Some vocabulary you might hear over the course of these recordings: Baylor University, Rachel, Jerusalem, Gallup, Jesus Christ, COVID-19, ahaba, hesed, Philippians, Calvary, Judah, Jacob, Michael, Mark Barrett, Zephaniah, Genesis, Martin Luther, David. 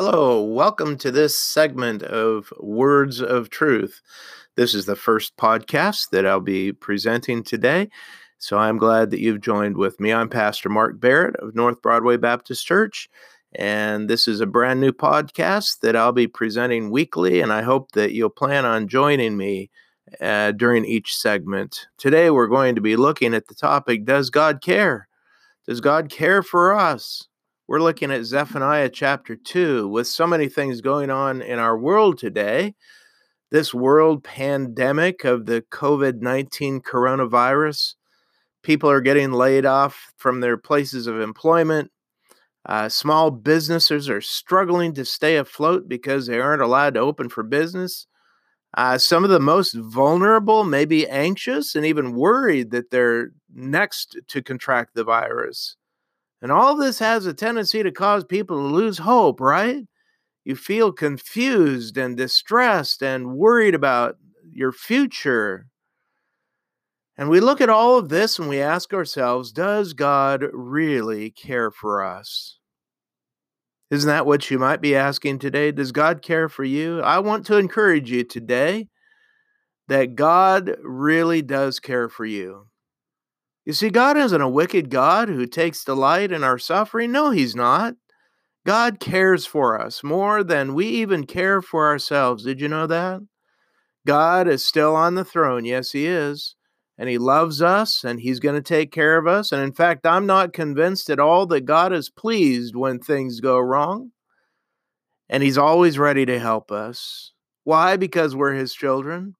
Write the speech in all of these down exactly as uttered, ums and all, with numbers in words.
Hello, welcome to this segment of Words of Truth. This is the first podcast that I'll be presenting today, so I'm glad that you've joined with me. I'm Pastor Mark Barrett of North Broadway Baptist Church, and this is a brand new podcast that I'll be presenting weekly, and I hope that you'll plan on joining me uh, during each segment. Today we're going to be looking at the topic, Does God Care? Does God care for us? We're looking at Zephaniah chapter two. With so many things going on in our world today, this world pandemic of the covid nineteen coronavirus, people are getting laid off from their places of employment. Uh, small businesses are struggling to stay afloat because they aren't allowed to open for business. Uh, some of the most vulnerable may be anxious and even worried that they're next to contract the virus. And all this has a tendency to cause people to lose hope, right? You feel confused and distressed and worried about your future. And we look at all of this and we ask ourselves, does God really care for us? Isn't that what you might be asking today? Does God care for you? I want to encourage you today that God really does care for you. You see, God isn't a wicked God who takes delight in our suffering. No, he's not. God cares for us more than we even care for ourselves. Did you know that? God is still on the throne. Yes, he is. And he loves us, and he's going to take care of us. And in fact, I'm not convinced at all that God is pleased when things go wrong. And he's always ready to help us. Why? Because we're his children.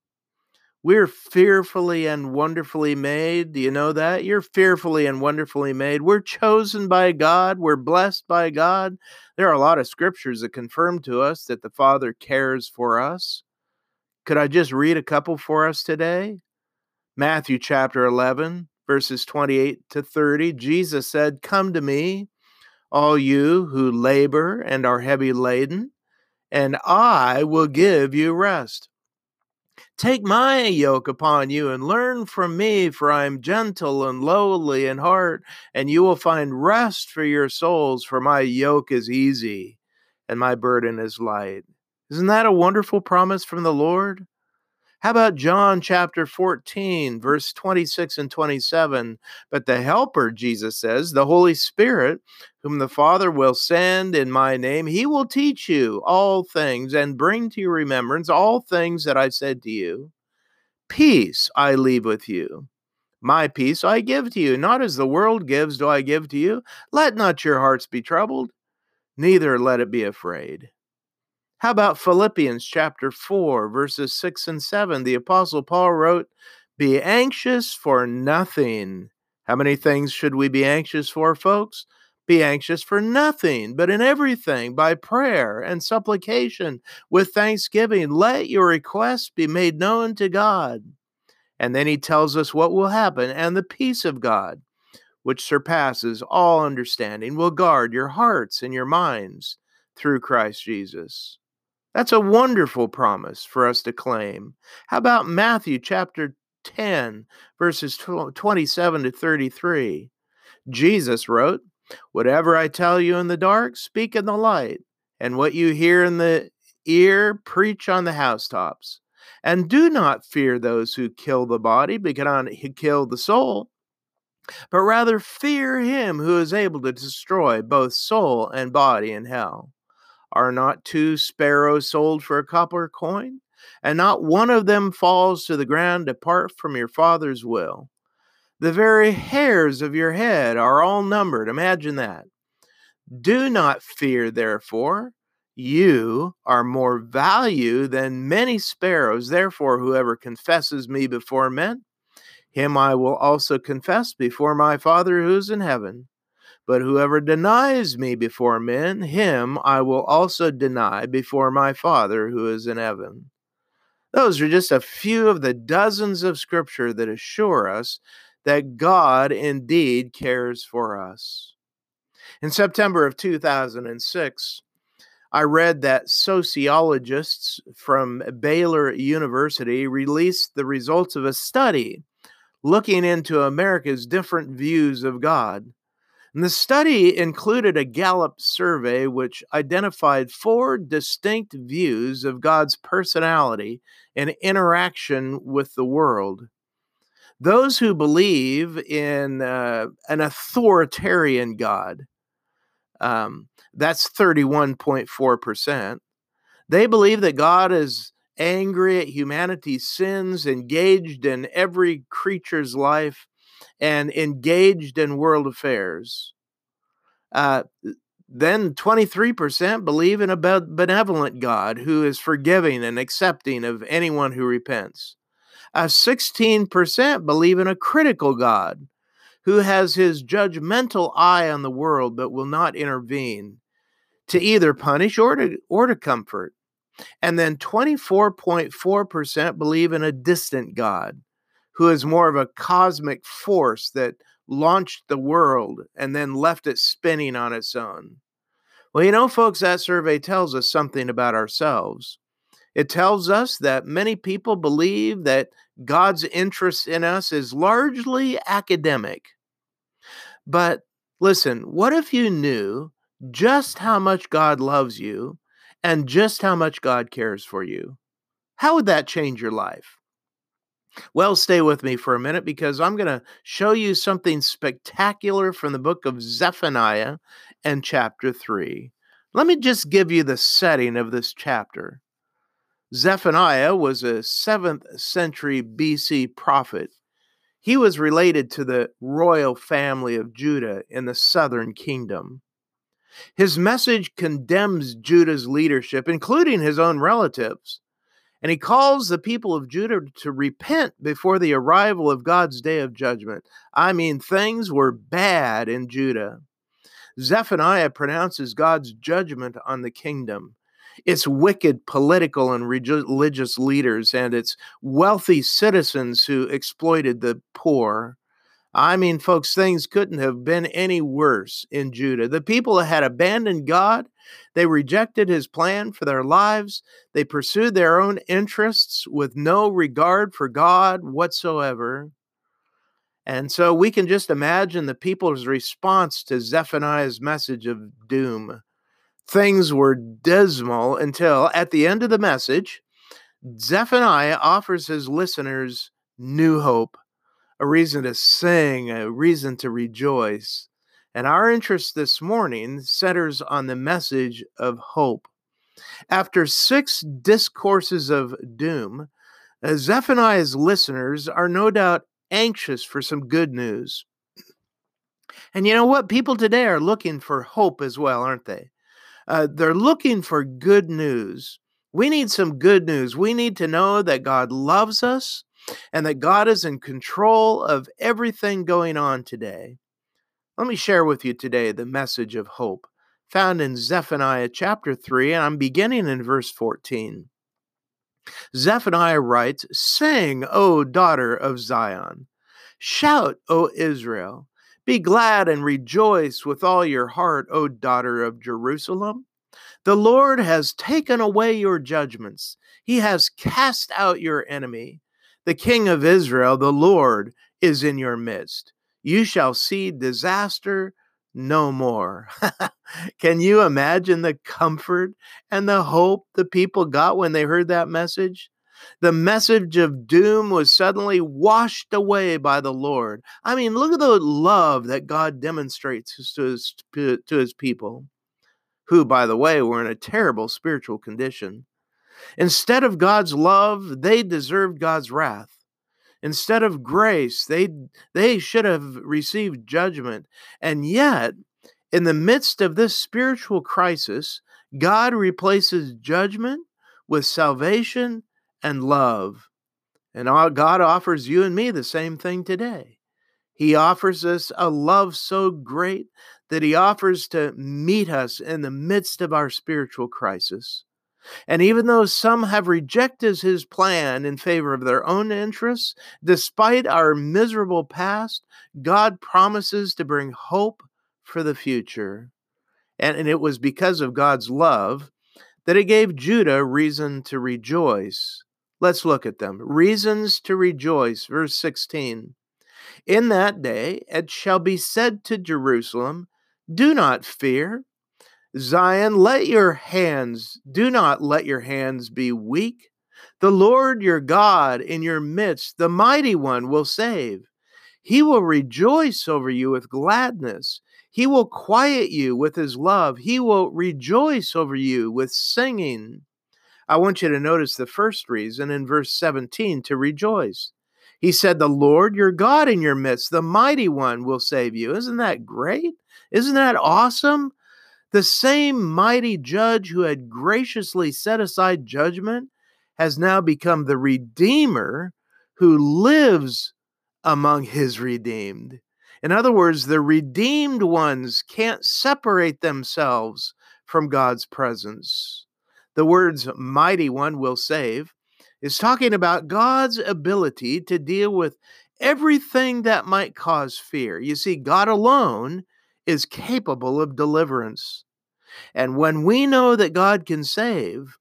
We're fearfully and wonderfully made. Do you know that? You're fearfully and wonderfully made. We're chosen by God. We're blessed by God. There are a lot of scriptures that confirm to us that the Father cares for us. Could I just read a couple for us today? Matthew chapter eleven, verses twenty-eight to thirty. Jesus said, "Come to me, all you who labor and are heavy laden, and I will give you rest. Take my yoke upon you and learn from me, for I am gentle and lowly in heart, and you will find rest for your souls, for my yoke is easy and my burden is light." Isn't that a wonderful promise from the Lord? How about John chapter fourteen, verse twenty-six and twenty-seven? "But the Helper," Jesus says, "the Holy Spirit, whom the Father will send in my name, he will teach you all things and bring to your remembrance all things that I said to you. Peace I leave with you. My peace I give to you. Not as the world gives do I give to you. Let not your hearts be troubled, neither let it be afraid." How about Philippians chapter four, verses six and seven? The Apostle Paul wrote, "Be anxious for nothing." How many things should we be anxious for, folks? "Be anxious for nothing, but in everything, by prayer and supplication, with thanksgiving, let your requests be made known to God." And then he tells us what will happen. "And the peace of God, which surpasses all understanding, will guard your hearts and your minds through Christ Jesus." That's a wonderful promise for us to claim. How about Matthew chapter ten, verses twenty-seven to thirty-three? Jesus wrote, "Whatever I tell you in the dark, speak in the light, and what you hear in the ear, preach on the housetops. And do not fear those who kill the body, but cannot kill the soul, but rather fear him who is able to destroy both soul and body in hell. Are not two sparrows sold for a copper coin? And not one of them falls to the ground apart from your Father's will. The very hairs of your head are all numbered." Imagine that. "Do not fear, therefore. You are more value than many sparrows. Therefore, whoever confesses me before men, him I will also confess before my Father who is in heaven. But whoever denies me before men, him I will also deny before my Father who is in heaven." Those are just a few of the dozens of scripture that assure us that God indeed cares for us. In September of two thousand six, I read that sociologists from Baylor University released the results of a study looking into America's different views of God. And the study included a Gallup survey which identified four distinct views of God's personality and interaction with the world. Those who believe in uh, an authoritarian God, um, that's thirty-one point four percent. They believe that God is angry at humanity's sins, engaged in every creature's life, and engaged in world affairs. Uh, then twenty-three percent believe in a benevolent God who is forgiving and accepting of anyone who repents. Uh, sixteen percent believe in a critical God who has his judgmental eye on the world but will not intervene to either punish or to, or to comfort. And then twenty-four point four percent believe in a distant God who is more of a cosmic force that launched the world and then left it spinning on its own. Well, you know, folks, that survey tells us something about ourselves. It tells us that many people believe that God's interest in us is largely academic. But listen, what if you knew just how much God loves you and just how much God cares for you? How would that change your life? Well, stay with me for a minute because I'm going to show you something spectacular from the book of Zephaniah and chapter three. Let me just give you the setting of this chapter. Zephaniah was a seventh century B C prophet. He was related to the royal family of Judah in the southern kingdom. His message condemns Judah's leadership, including his own relatives. And he calls the people of Judah to repent before the arrival of God's day of judgment. I mean, things were bad in Judah. Zephaniah pronounces God's judgment on the kingdom, its wicked political and religious leaders, and its wealthy citizens who exploited the poor. I mean, folks, things couldn't have been any worse in Judah. The people had abandoned God. They rejected his plan for their lives. They pursued their own interests with no regard for God whatsoever. And so we can just imagine the people's response to Zephaniah's message of doom. Things were dismal until, at the end of the message, Zephaniah offers his listeners new hope, a reason to sing, a reason to rejoice. And our interest this morning centers on the message of hope. After six discourses of doom, Zephaniah's listeners are no doubt anxious for some good news. And you know what? People today are looking for hope as well, aren't they? Uh, they're looking for good news. We need some good news. We need to know that God loves us, and that God is in control of everything going on today. Let me share with you today the message of hope found in Zephaniah chapter three, and I'm beginning in verse fourteen. Zephaniah writes, "Sing, O daughter of Zion. Shout, O Israel. Be glad and rejoice with all your heart, O daughter of Jerusalem. The Lord has taken away your judgments. He has cast out your enemy. The King of Israel, the Lord, is in your midst. You shall see disaster no more." Can you imagine the comfort and the hope the people got when they heard that message? The message of doom was suddenly washed away by the Lord. I mean, look at the love that God demonstrates to his, to his people, who, by the way, were in a terrible spiritual condition. Instead of God's love, they deserved God's wrath. Instead of grace, they, they should have received judgment. And yet, in the midst of this spiritual crisis, God replaces judgment with salvation and love. And God offers you and me the same thing today. He offers us a love so great that he offers to meet us in the midst of our spiritual crisis. And even though some have rejected his plan in favor of their own interests, despite our miserable past, God promises to bring hope for the future. And, and it was because of God's love that it gave Judah reason to rejoice. Let's look at them. Reasons to rejoice, verse sixteen. In that day it shall be said to Jerusalem, do not fear. Zion, let your hands, do not let your hands be weak. The Lord your God in your midst, the mighty one, will save. He will rejoice over you with gladness. He will quiet you with his love. He will rejoice over you with singing. I want you to notice the first reason in verse seventeen to rejoice. He said, the Lord your God in your midst, the mighty one, will save you. Isn't that great? Isn't that awesome? The same mighty judge who had graciously set aside judgment has now become the Redeemer who lives among his redeemed. In other words, the redeemed ones can't separate themselves from God's presence. The words mighty one will save is talking about God's ability to deal with everything that might cause fear. You see, God alone is capable of deliverance. And when we know that God can save,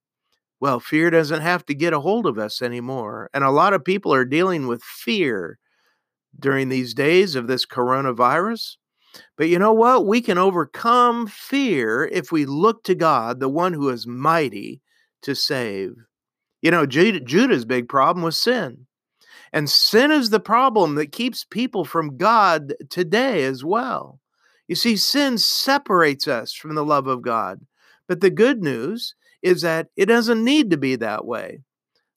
well, fear doesn't have to get a hold of us anymore. And a lot of people are dealing with fear during these days of this coronavirus. But you know what? We can overcome fear if we look to God, the one who is mighty to save. You know, Judah's big problem was sin. And sin is the problem that keeps people from God today as well. You see, sin separates us from the love of God. But the good news is that it doesn't need to be that way.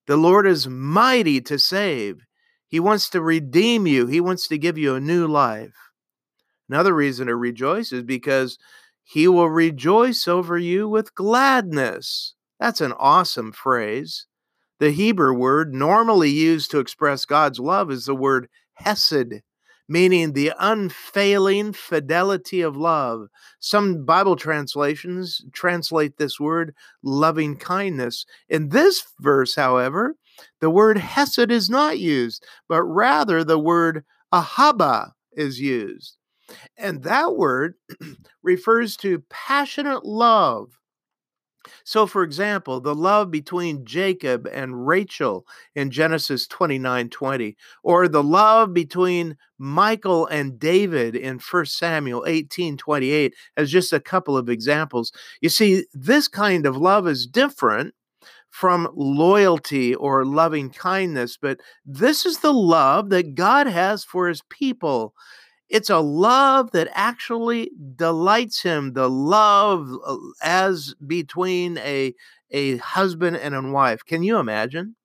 The Lord is mighty to save. He wants to redeem you. He wants to give you a new life. Another reason to rejoice is because he will rejoice over you with gladness. That's an awesome phrase. The Hebrew word normally used to express God's love is the word hesed, meaning the unfailing fidelity of love. Some Bible translations translate this word loving kindness. In this verse, however, the word hesed is not used, but rather the word ahaba is used. And that word refers to passionate love. So, for example, the love between Jacob and Rachel in Genesis twenty-nine twenty, or the love between Michael and David in First Samuel eighteen twenty-eight, as just a couple of examples. You see, this kind of love is different from loyalty or loving kindness, but this is the love that God has for his people. It's a love that actually delights him, the love as between a, a husband and a wife. Can you imagine?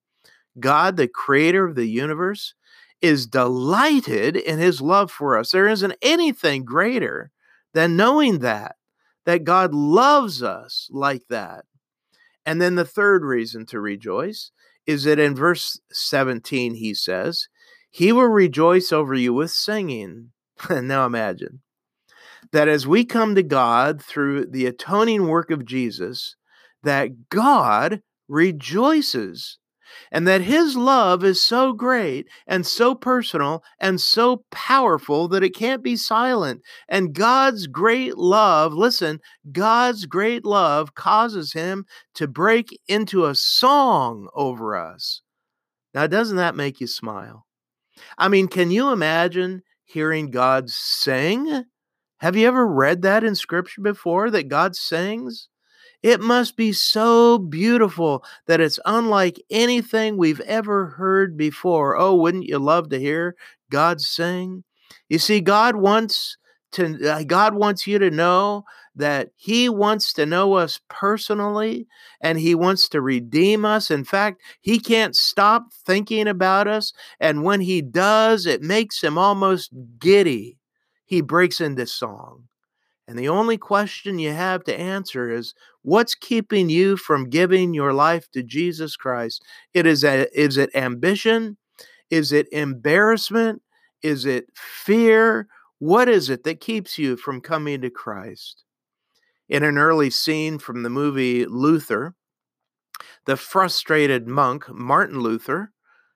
God, the creator of the universe, is delighted in his love for us. There isn't anything greater than knowing that, that God loves us like that. And then the third reason to rejoice is that in verse seventeen, he says, he will rejoice over you with singing. And now imagine that as we come to God through the atoning work of Jesus, that God rejoices and that his love is so great and so personal and so powerful that it can't be silent. And God's great love, listen, God's great love causes him to break into a song over us. Now, doesn't that make you smile? I mean, can you imagine hearing God sing? Have you ever read that in Scripture before, that God sings? It must be so beautiful that it's unlike anything we've ever heard before. Oh, wouldn't you love to hear God sing? You see, God wants to, uh, God wants you to know that he wants to know us personally, and he wants to redeem us. In fact, he can't stop thinking about us. And when he does, it makes him almost giddy. He breaks into song. And the only question you have to answer is, what's keeping you from giving your life to Jesus Christ? It is, a, is it ambition? Is it embarrassment? Is it fear? What is it that keeps you from coming to Christ? In an early scene from the movie Luther, the frustrated monk, Martin Luther,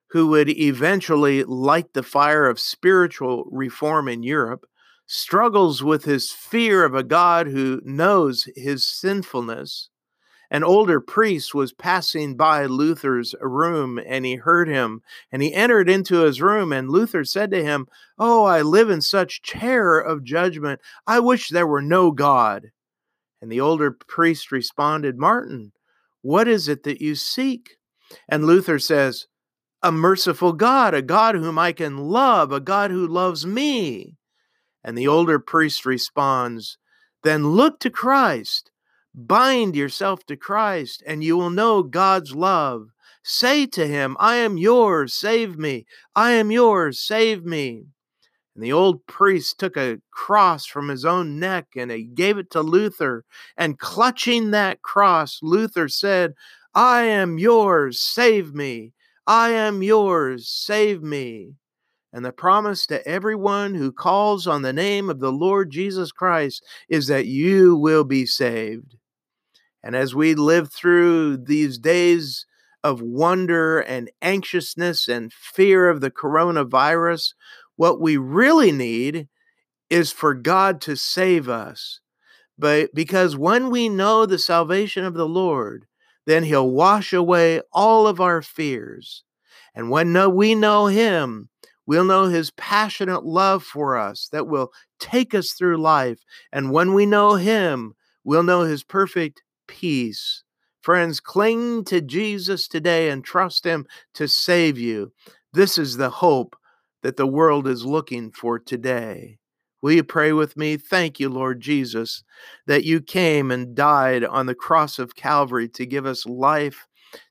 who would eventually light the fire of spiritual reform in Europe, struggles with his fear of a God who knows his sinfulness An older priest was passing by Luther's room, and he heard him, and he entered into his room, and Luther said to him, "Oh, I live in such terror of judgment. I wish there were no God." And the older priest responded, "Martin, what is it that you seek?" And Luther says, "A merciful God, a God whom I can love, a God who loves me." And the older priest responds, "Then look to Christ. Bind yourself to Christ, and you will know God's love. Say to him, 'I am yours, save me. I am yours, save me.'" And the old priest took a cross from his own neck, and he gave it to Luther. And clutching that cross, Luther said, "I am yours, save me. I am yours, save me." And the promise to everyone who calls on the name of the Lord Jesus Christ is that you will be saved. And as we live through these days of wonder and anxiousness and fear of the coronavirus, what we really need is for God to save us. But because when we know the salvation of the Lord, then he'll wash away all of our fears. And when we know him, we'll know his passionate love for us that will take us through life. And when we know him, we'll know his perfect peace. Friends, cling to Jesus today and trust him to save you. This is the hope that the world is looking for today. Will you pray with me? Thank you, Lord Jesus, that you came and died on the cross of Calvary to give us life,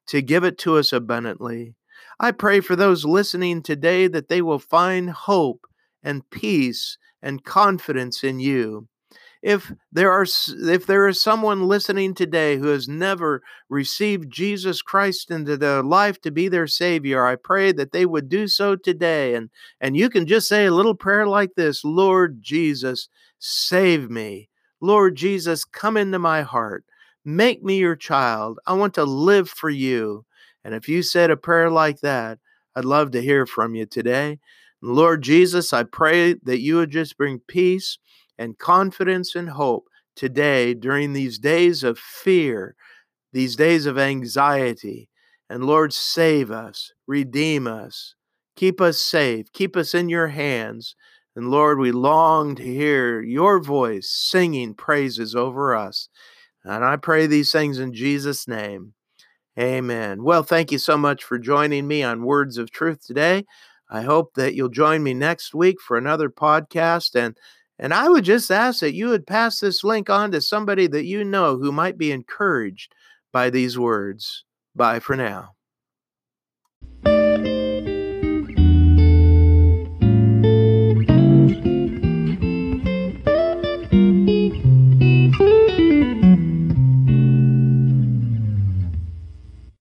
to give it to us abundantly. I pray for those listening today that they will find hope and peace and confidence in you. If there are, if there is someone listening today who has never received Jesus Christ into their life to be their Savior, I pray that they would do so today. And, and you can just say a little prayer like this: Lord Jesus, save me. Lord Jesus, come into my heart. Make me your child. I want to live for you. And if you said a prayer like that, I'd love to hear from you today. Lord Jesus, I pray that you would just bring peace and confidence and hope today during these days of fear, these days of anxiety. And Lord, save us, redeem us, keep us safe, keep us in your hands. And Lord, we long to hear your voice singing praises over us. And I pray these things in Jesus' name. Amen. Well, thank you so much for joining me on Words of Truth today. I hope that you'll join me next week for another podcast. And, and I would just ask that you would pass this link on to somebody that you know who might be encouraged by these words. Bye for now.